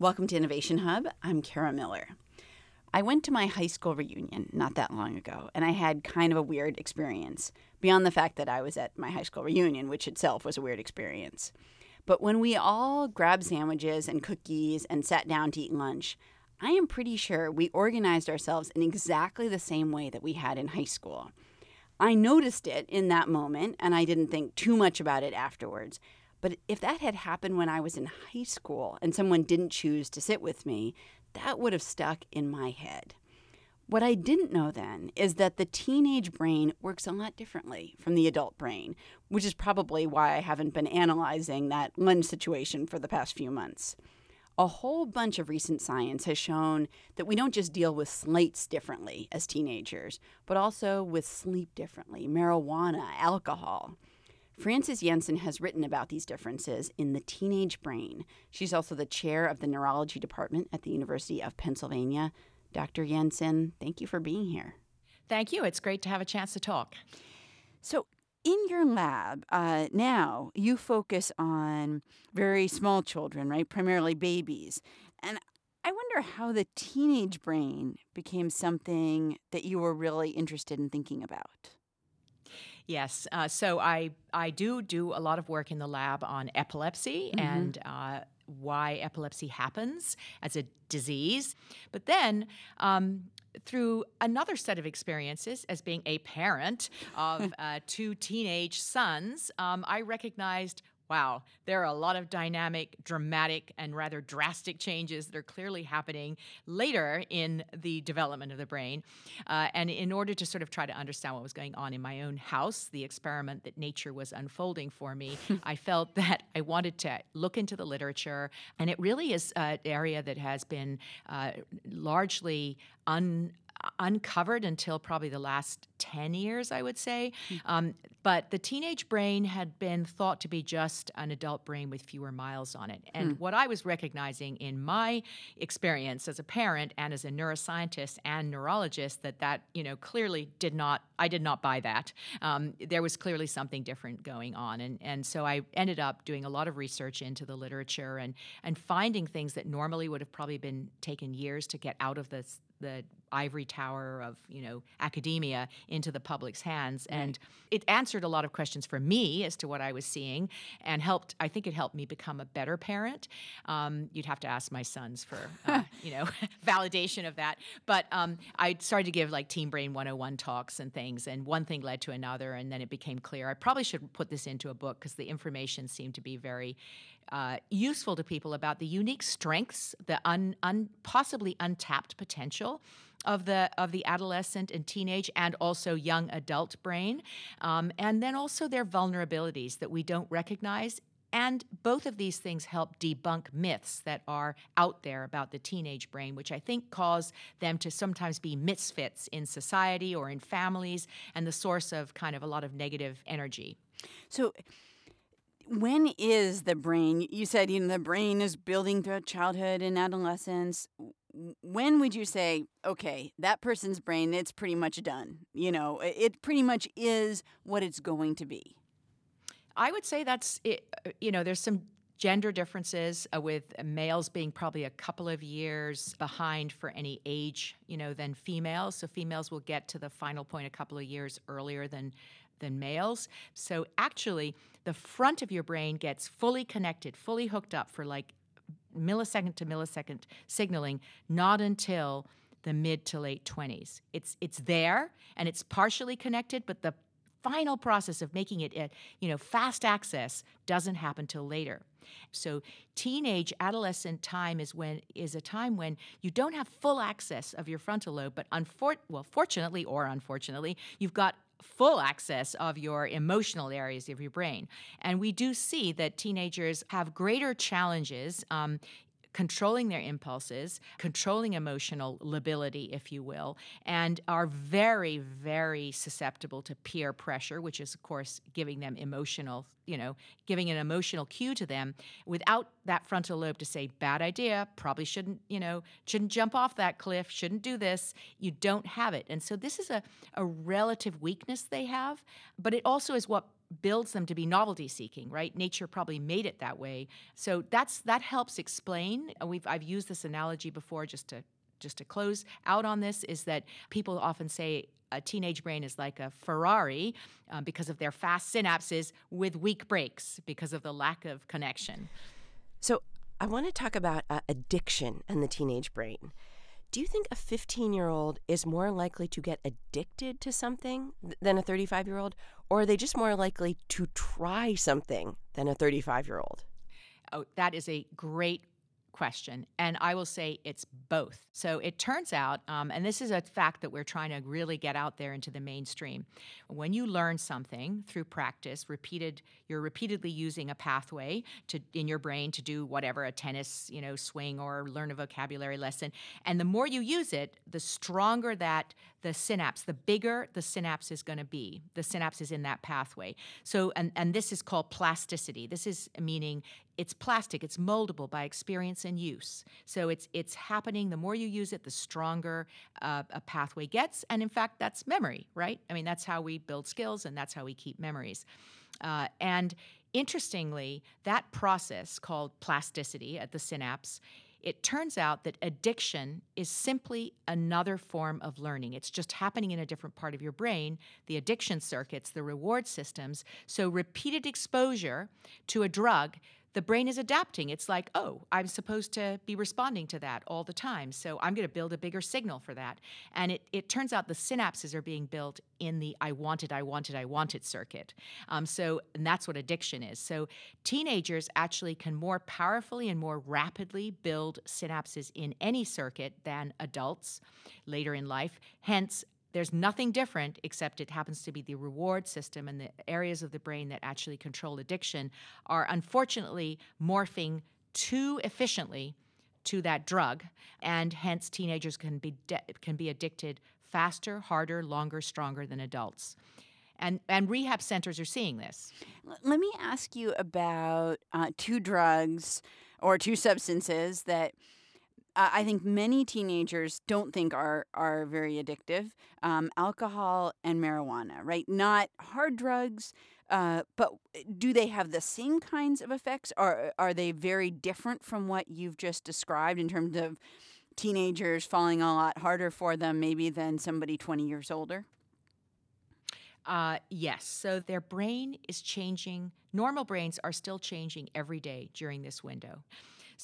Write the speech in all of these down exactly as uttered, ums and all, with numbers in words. Welcome to Innovation Hub. I'm Kara Miller. I went to my high school reunion not that long ago, and I had kind of a weird experience, beyond the fact that I was at my high school reunion, which itself was a weird experience. But when we all grabbed sandwiches and cookies and sat down to eat lunch, I am pretty sure we organized ourselves in exactly the same way that we had in high school. I noticed it in that moment, and I didn't think too much about it afterwards. But if that had happened when I was in high school and someone didn't choose to sit with me, that would have stuck in my head. What I didn't know then is that the teenage brain works a lot differently from the adult brain, which is probably why I haven't been analyzing that lunch situation for the past few months. A whole bunch of recent science has shown that we don't just deal with slates differently as teenagers, but also with sleep differently, marijuana, alcohol. Frances Jensen has written about these differences in The Teenage Brain. She's also the chair of the neurology department at the University of Pennsylvania. Doctor Jensen, thank you for being here. Thank you. It's great to have a chance to talk. So in your lab uh, now, you focus on very small children, right, primarily babies. And I wonder how the teenage brain became something that you were really interested in thinking about. Yes. Uh, so I I do do a lot of work in the lab on epilepsy mm-hmm. and uh, why epilepsy happens as a disease. But then um, through another set of experiences as being a parent of uh, two teenage sons, um, I recognized, wow, there are a lot of dynamic, dramatic, and rather drastic changes that are clearly happening later in the development of the brain. Uh, and in order to sort of try to understand what was going on in my own house, the experiment that nature was unfolding for me, I felt that I wanted to look into the literature. And it really is an area that has been uh, largely un. uncovered until probably the last ten years, I would say. Um, but the teenage brain had been thought to be just an adult brain with fewer miles on it. And hmm. what I was recognizing in my experience as a parent and as a neuroscientist and neurologist that that, you know, clearly did not, I did not buy that. Um, there was clearly something different going on. And and so I ended up doing a lot of research into the literature and and finding things that normally would have probably been taken years to get out of this the ivory tower of, you know, academia into the public's hands. Right. And it answered a lot of questions for me as to what I was seeing and helped, I think it helped me become a better parent. Um, you'd have to ask my sons for, uh, you know, validation of that. But um, I started to give like Teen Brain one oh one talks and things, and one thing led to another. And then it became clear, I probably should put this into a book because the information seemed to be very Uh, useful to people about the unique strengths, the un, un, possibly untapped potential of the of the adolescent and teenage and also young adult brain, um, and then also their vulnerabilities that we don't recognize. And both of these things help debunk myths that are out there about the teenage brain, which I think cause them to sometimes be misfits in society or in families and the source of kind of a lot of negative energy. So when is the brain, you said, you know, the brain is building throughout childhood and adolescence. When would you say, okay, that person's brain, it's pretty much done. You know, it pretty much is what it's going to be. I would say that's, it, you know, there's some gender differences uh, with males being probably a couple of years behind for any age, you know, than females. So females will get to the final point a couple of years earlier than than males. So actually, the front of your brain gets fully connected, fully hooked up for like millisecond to millisecond signaling, not until the mid to late twenties. It's it's there and it's partially connected, but the final process of making it, you know, fast access doesn't happen till later. So teenage adolescent time is when is a time when you don't have full access of your frontal lobe, but unfor- well, fortunately or unfortunately, you've got full access of your emotional areas of your brain. And we do see that teenagers have greater challenges um, controlling their impulses, controlling emotional lability, if you will, and are very, very susceptible to peer pressure, which is, of course, giving them emotional, you know, giving an emotional cue to them without that frontal lobe to say, bad idea, probably shouldn't, you know, shouldn't jump off that cliff, shouldn't do this. You don't have it. And so this is a, a relative weakness they have, but it also is what builds them to be novelty seeking, right? Nature probably made it that way. So that's that helps explain. We've I've used this analogy before just to just to close out on this, is that people often say a teenage brain is like a Ferrari um, because of their fast synapses with weak brakes because of the lack of connection. So I want to talk about uh, addiction and the teenage brain. Do you think a fifteen-year-old is more likely to get addicted to something than a thirty-five-year-old, or are they just more likely to try something than a thirty-five-year-old? Oh, that is a great question. And I will say it's both. So it turns out, um, and this is a fact that we're trying to really get out there into the mainstream. When you learn something through practice, repeated, you're repeatedly using a pathway to in your brain to do whatever, a tennis, you know, swing, or learn a vocabulary lesson. And the more you use it, the stronger that the synapse, the bigger the synapse is going to be. The synapse is in that pathway. So, and, and this is called plasticity. This is meaning it's plastic, it's moldable by experience and use. So it's it's happening. The more you use it, the stronger uh, a pathway gets. And in fact, that's memory, right? I mean, that's how we build skills, and that's how we keep memories. Uh, and interestingly, that process called plasticity at the synapse, it turns out that addiction is simply another form of learning. It's just happening in a different part of your brain, the addiction circuits, the reward systems. So repeated exposure to a drug, the brain is adapting. It's like, oh, I'm supposed to be responding to that all the time, so I'm going to build a bigger signal for that. And it, it turns out the synapses are being built in the I want it, I want it, I want it circuit. Um, so and that's what addiction is. So teenagers actually can more powerfully and more rapidly build synapses in any circuit than adults later in life. Hence, there's nothing different, except it happens to be the reward system and the areas of the brain that actually control addiction are unfortunately morphing too efficiently to that drug, and hence teenagers can be de- can be addicted faster, harder, longer, stronger than adults. And and rehab centers are seeing this. Let me ask you about uh, two drugs or two substances that Uh, I think many teenagers don't think are are very addictive, um, alcohol and marijuana, right? Not hard drugs, uh, but do they have the same kinds of effects? Are, are they very different from what you've just described in terms of teenagers falling a lot harder for them maybe than somebody twenty years older? Uh, yes. So their brain is changing. Normal brains are still changing every day during this window.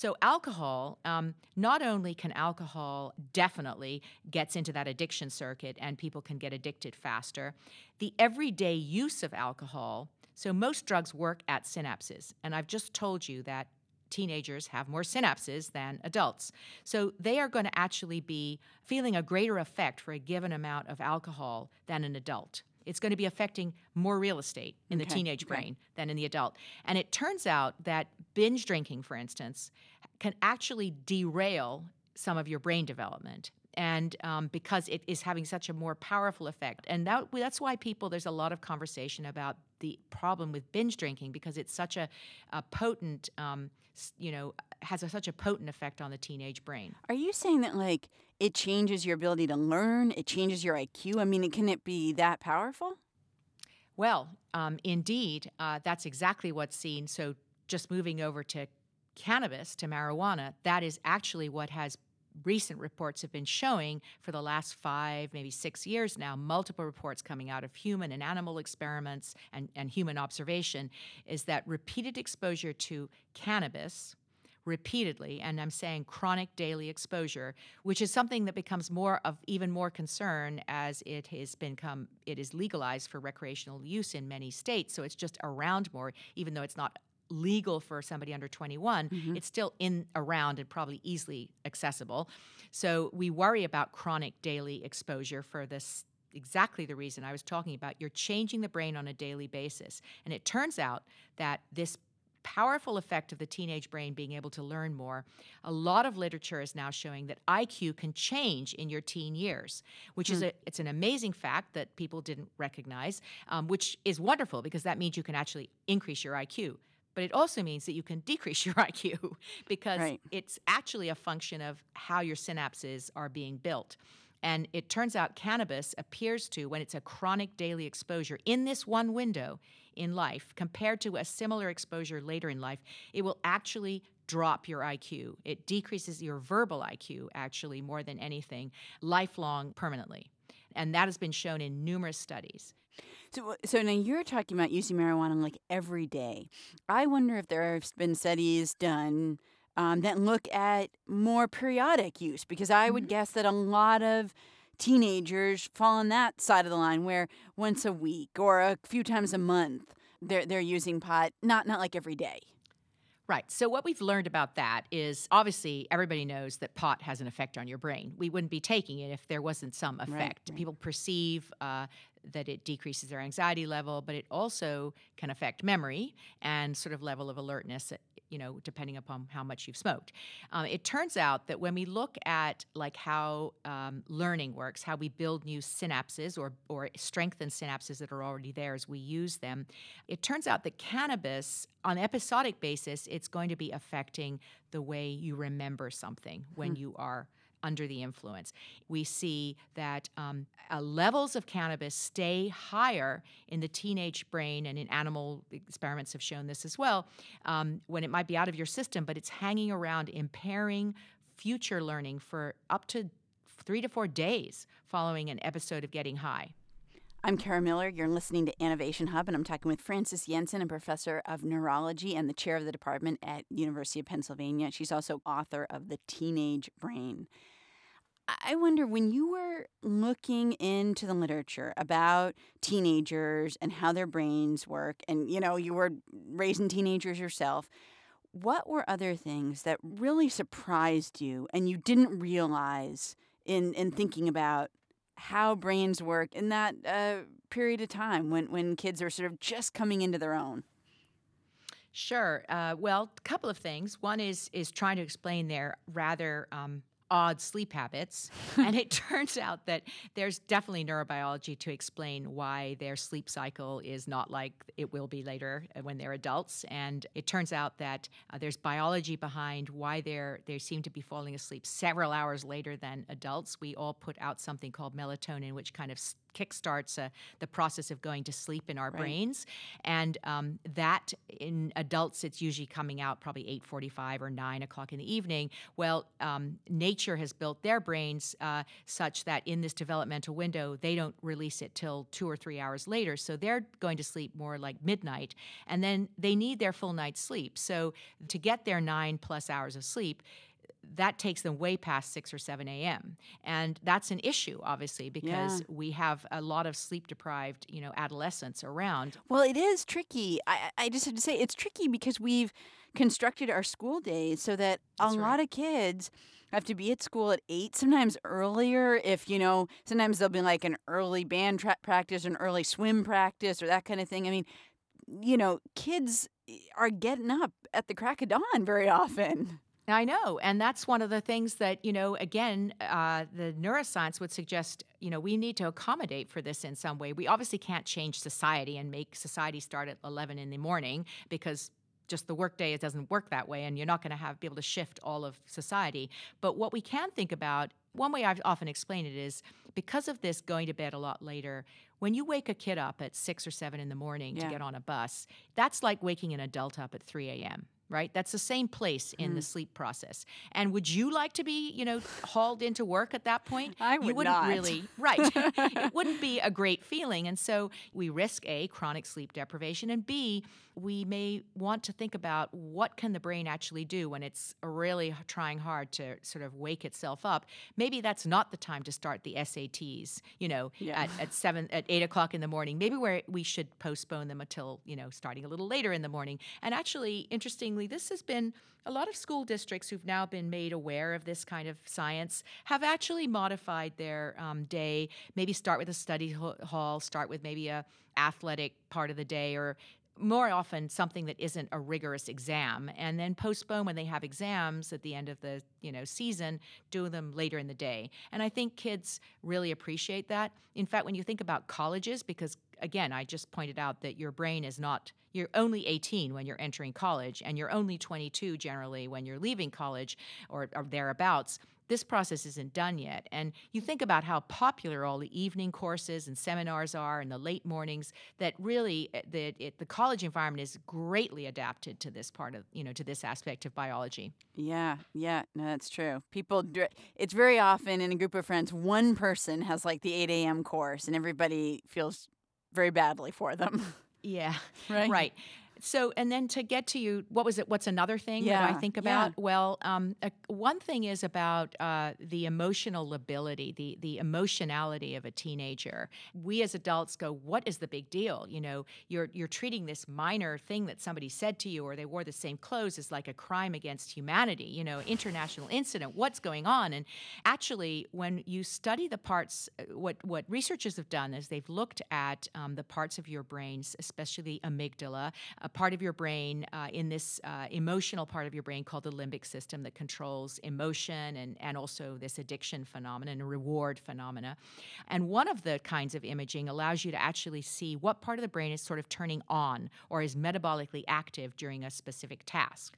So alcohol, um, not only can alcohol definitely gets into that addiction circuit and people can get addicted faster, the everyday use of alcohol, so most drugs work at synapses. And I've just told you that teenagers have more synapses than adults. So they are going to actually be feeling a greater effect for a given amount of alcohol than an adult. It's going to be affecting more real estate in okay. the teenage brain okay. than in the adult. And it turns out that binge drinking, for instance, can actually derail some of your brain development, and um, because it is having such a more powerful effect. And that, that's why people, there's a lot of conversation about the problem with binge drinking, because it's such a, a potent, um, you know, has a, such a potent effect on the teenage brain. Are you saying that, like, it changes your ability to learn? It changes your I Q? I mean, can it be that powerful? Well, um, indeed, uh, that's exactly what's seen. So just moving over to cannabis, to marijuana, that is actually what has recent reports have been showing for the last five, maybe six years now, multiple reports coming out of human and animal experiments and, and human observation, is that repeated exposure to cannabis repeatedly, and I'm saying chronic daily exposure, which is something that becomes more of even more concern as it has become, it is legalized for recreational use in many states. So it's just around more, even though it's not legal for somebody under twenty-one, mm-hmm. it's still in around and probably easily accessible. So we worry about chronic daily exposure for this exactly the reason I was talking about. You're changing the brain on a daily basis. And it turns out that this powerful effect of the teenage brain being able to learn more, a lot of literature is now showing that I Q can change in your teen years, which mm. is a, it's an amazing fact that people didn't recognize, um, which is wonderful because that means you can actually increase your I Q. But it also means that you can decrease your I Q because right. it's actually a function of how your synapses are being built. And it turns out cannabis appears to, when it's a chronic daily exposure in this one window in life, compared to a similar exposure later in life, it will actually drop your I Q. It decreases your verbal I Q, actually, more than anything, lifelong, permanently. And that has been shown in numerous studies. So, so now you're talking about using marijuana like every day. I wonder if there have been studies done um, that look at more periodic use, because I would mm-hmm. guess that a lot of teenagers fall on that side of the line where once a week or a few times a month they're they're using pot, not not like every day. Right. So what we've learned about that is, obviously, everybody knows that pot has an effect on your brain. We wouldn't be taking it if there wasn't some effect. Right, right. People perceive uh, that it decreases their anxiety level, but it also can affect memory and sort of level of alertness, you know, depending upon how much you've smoked. Um, it turns out that when we look at like how um, learning works, how we build new synapses or or strengthen synapses that are already there as we use them, it turns out that cannabis, on an episodic basis, it's going to be affecting the way you remember something when hmm. you are under the influence. We see that um, uh, levels of cannabis stay higher in the teenage brain, and in animal experiments have shown this as well, um, when it might be out of your system, but it's hanging around, impairing future learning for up to three to four days following an episode of getting high. I'm Kara Miller. You're listening to Innovation Hub, and I'm talking with Frances Jensen, a professor of neurology and the chair of the department at University of Pennsylvania. She's also author of The Teenage Brain. I wonder, when you were looking into the literature about teenagers and how their brains work, and, you know, you were raising teenagers yourself, what were other things that really surprised you and you didn't realize in, in thinking about how brains work in that uh, period of time when, when kids are sort of just coming into their own? Sure. Uh, well, a couple of things. One is is trying to explain their rather um, – odd sleep habits. And it turns out that there's definitely neurobiology to explain why their sleep cycle is not like it will be later when they're adults. And it turns out that uh, there's biology behind why they're they seem to be falling asleep several hours later than adults. We all put out something called melatonin, which kind of st- kickstarts uh, the process of going to sleep in our right. brains. And um, that in adults, it's usually coming out probably eight forty-five or nine o'clock in the evening. Well, um, nature has built their brains uh, such that in this developmental window, they don't release it till two or three hours later. So they're going to sleep more like midnight. And then they need their full night's sleep. So to get their nine plus hours of sleep, that takes them way past six or seven a.m. And that's an issue, obviously, because yeah. we have a lot of sleep-deprived, you know, adolescents around. Well, it is tricky. I, I just have to say it's tricky because we've constructed our school days so that that's a right. lot of kids have to be at school at eight, sometimes earlier. If, you know, sometimes there'll be like an early band tra- practice, an early swim practice, or that kind of thing. I mean, you know, kids are getting up at the crack of dawn very often. I know. And that's one of the things that, you know, again, uh, the neuroscience would suggest, you know, we need to accommodate for this in some way. We obviously can't change society and make society start at eleven in the morning because just the workday, it doesn't work that way. And you're not going to have be able to shift all of society. But what we can think about, one way I've often explained it is because of this going to bed a lot later, when you wake a kid up at six or seven in the morning yeah. to get on a bus, that's like waking an adult up at three a.m. right? That's the same place in hmm. the sleep process. And would you like to be, you know, hauled into work at that point? I would you wouldn't not. Really, right. It wouldn't be a great feeling. And so we risk A, chronic sleep deprivation, and B, we may want to think about what can the brain actually do when it's really trying hard to sort of wake itself up. Maybe that's not the time to start the S A Ts, you know, yeah. at, at seven, at eight o'clock in the morning. Maybe where we should postpone them until, you know, starting a little later in the morning. And actually, interesting. This has been a lot of school districts who've now been made aware of this kind of science have actually modified their um, day, maybe start with a study hall, start with maybe a athletic part of the day, or more often something that isn't a rigorous exam, and then postpone when they have exams at the end of the you know season, do them later in the day. And I think kids really appreciate that. In fact, when you think about colleges, because again, I just pointed out that your brain is not, you're only eighteen when you're entering college, and you're only twenty-two generally when you're leaving college or, or thereabouts. This process isn't done yet. And you think about how popular all the evening courses and seminars are in the late mornings, that really the, it, the college environment is greatly adapted to this part of, you know, to this aspect of biology. Yeah, yeah, no, that's true. People, it's very often in a group of friends, one person has like the eight a.m. course and everybody feels very badly for them. Yeah, right. Right. So, and then to get to you, what was it? What's another thing yeah, that I think about? Yeah. Well, um, uh, one thing is about uh, the emotional lability, the the emotionality of a teenager. We as adults go, what is the big deal? You know, you're you're treating this minor thing that somebody said to you, or they wore the same clothes, as like a crime against humanity. You know, international incident. What's going on? And actually, when you study the parts, what what researchers have done is they've looked at um, the parts of your brains, especially the amygdala. A part of your brain uh, in this uh, emotional part of your brain called the limbic system that controls emotion and, and also this addiction phenomena and reward phenomena. And one of the kinds of imaging allows you to actually see what part of the brain is sort of turning on or is metabolically active during a specific task.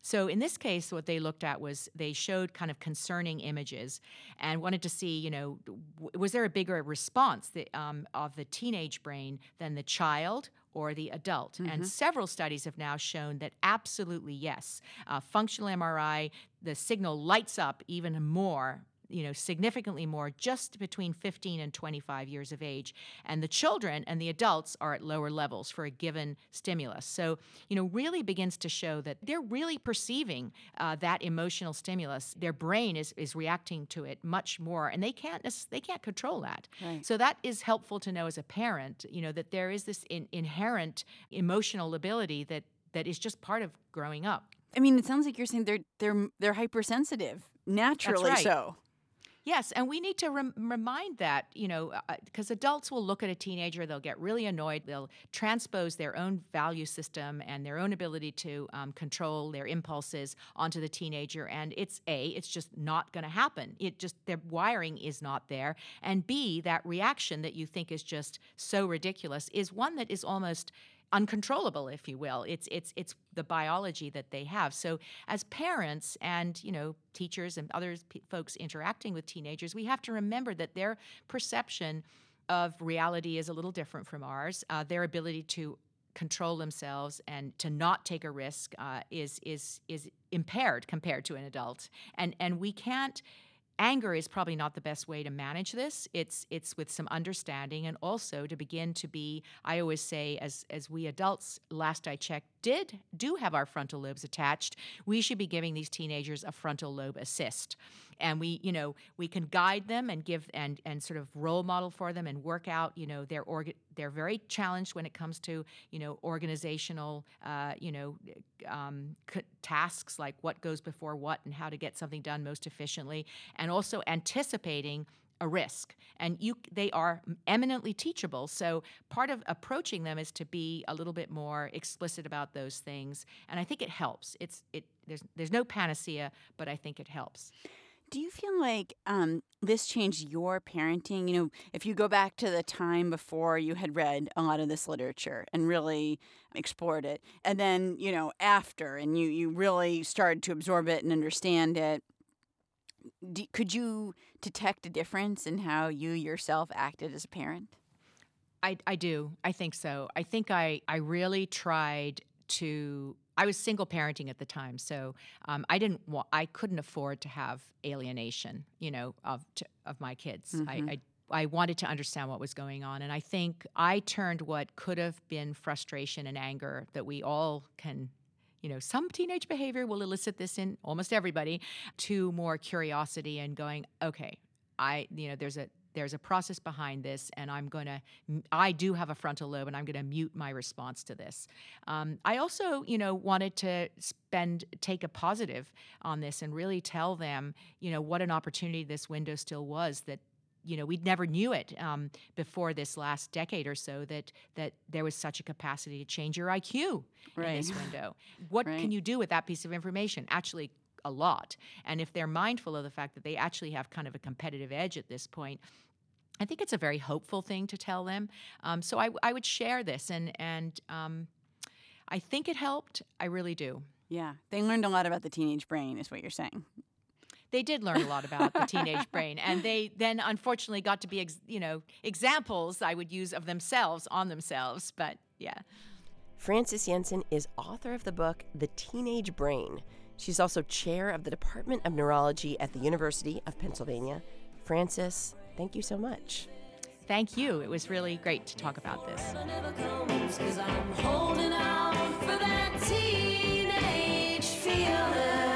So in this case, what they looked at was they showed kind of concerning images and wanted to see, you know, w- was there a bigger response that, um, of the teenage brain than the child or the adult? Mm-hmm. And several studies have now shown that absolutely yes. Uh, functional M R I, the signal lights up even more, you know, significantly more just between fifteen and twenty-five years of age. And the children and the adults are at lower levels for a given stimulus. So, you know, really begins to show that they're really perceiving uh, that emotional stimulus. Their brain is, is reacting to it much more, and they can't they can't control that. Right. So that is helpful to know as a parent, you know, that there is this in, inherent emotional lability that, that is just part of growing up. I mean, it sounds like you're saying they're they're they're hypersensitive, naturally. That's right. So. Yes, and we need to rem- remind that, you know, because uh, adults will look at a teenager, they'll get really annoyed, they'll transpose their own value system and their own ability to um, control their impulses onto the teenager, and it's A, it's just not going to happen. It just, their wiring is not there, and B, that reaction that you think is just so ridiculous is one that is almost uncontrollable, if you will. It's it's it's the biology that they have. So as parents and, you know, teachers and other p- folks interacting with teenagers, we have to remember that their perception of reality is a little different from ours. Uh, their ability to control themselves and to not take a risk uh, is is is impaired compared to an adult. And and we can't. Anger is probably not the best way to manage this. It's it's with some understanding, and also to begin to be, I always say, as as we adults, last I checked, did do have our frontal lobes attached, we should be giving these teenagers a frontal lobe assist. And we, you know, we can guide them and give and and sort of role model for them and work out, you know, their organ. They're very challenged when it comes to, you know, organizational, uh, you know, um, c- tasks like what goes before what and how to get something done most efficiently, and also anticipating a risk. And you, they are eminently teachable. So part of approaching them is to be a little bit more explicit about those things. And I think it helps. It's it. There's there's no panacea, but I think it helps. Do you feel like um, this changed your parenting? You know, if you go back to the time before you had read a lot of this literature and really explored it, and then, you know, after, and you, you really started to absorb it and understand it, do, could you detect a difference in how you yourself acted as a parent? I, I do. I think so. I think I, I really tried to... I was single parenting at the time, so um, I didn't. Wa- I couldn't afford to have alienation, you know, of to, of my kids. Mm-hmm. I, I I wanted to understand what was going on, and I think I turned what could have been frustration and anger that we all can. You know, some teenage behavior will elicit this in almost everybody, to more curiosity and going, okay, I, you know, there's a. There's a process behind this, and I'm going to, I do have a frontal lobe, and I'm going to mute my response to this. Um, I also, you know, wanted to spend, take a positive on this and really tell them, you know, what an opportunity this window still was, that, you know, we never knew it um, before this last decade or so, that that there was such a capacity to change your I Q right. in this window. What right. can you do with that piece of information? Actually, a lot. And if they're mindful of the fact that they actually have kind of a competitive edge at this point, I think it's a very hopeful thing to tell them. Um, so I, I would share this, and and um, I think it helped. I really do. Yeah. They learned a lot about the teenage brain is what you're saying. They did learn a lot about the teenage brain, and they then unfortunately got to be, ex- you know, examples I would use of themselves on themselves, but yeah. Frances Jensen is author of the book, The Teenage Brain. She's also chair of the Department of Neurology at the University of Pennsylvania. Frances, thank you so much. Thank you. It was really great to talk about this. Never comes 'cause I'm holding out for that teenage feeling.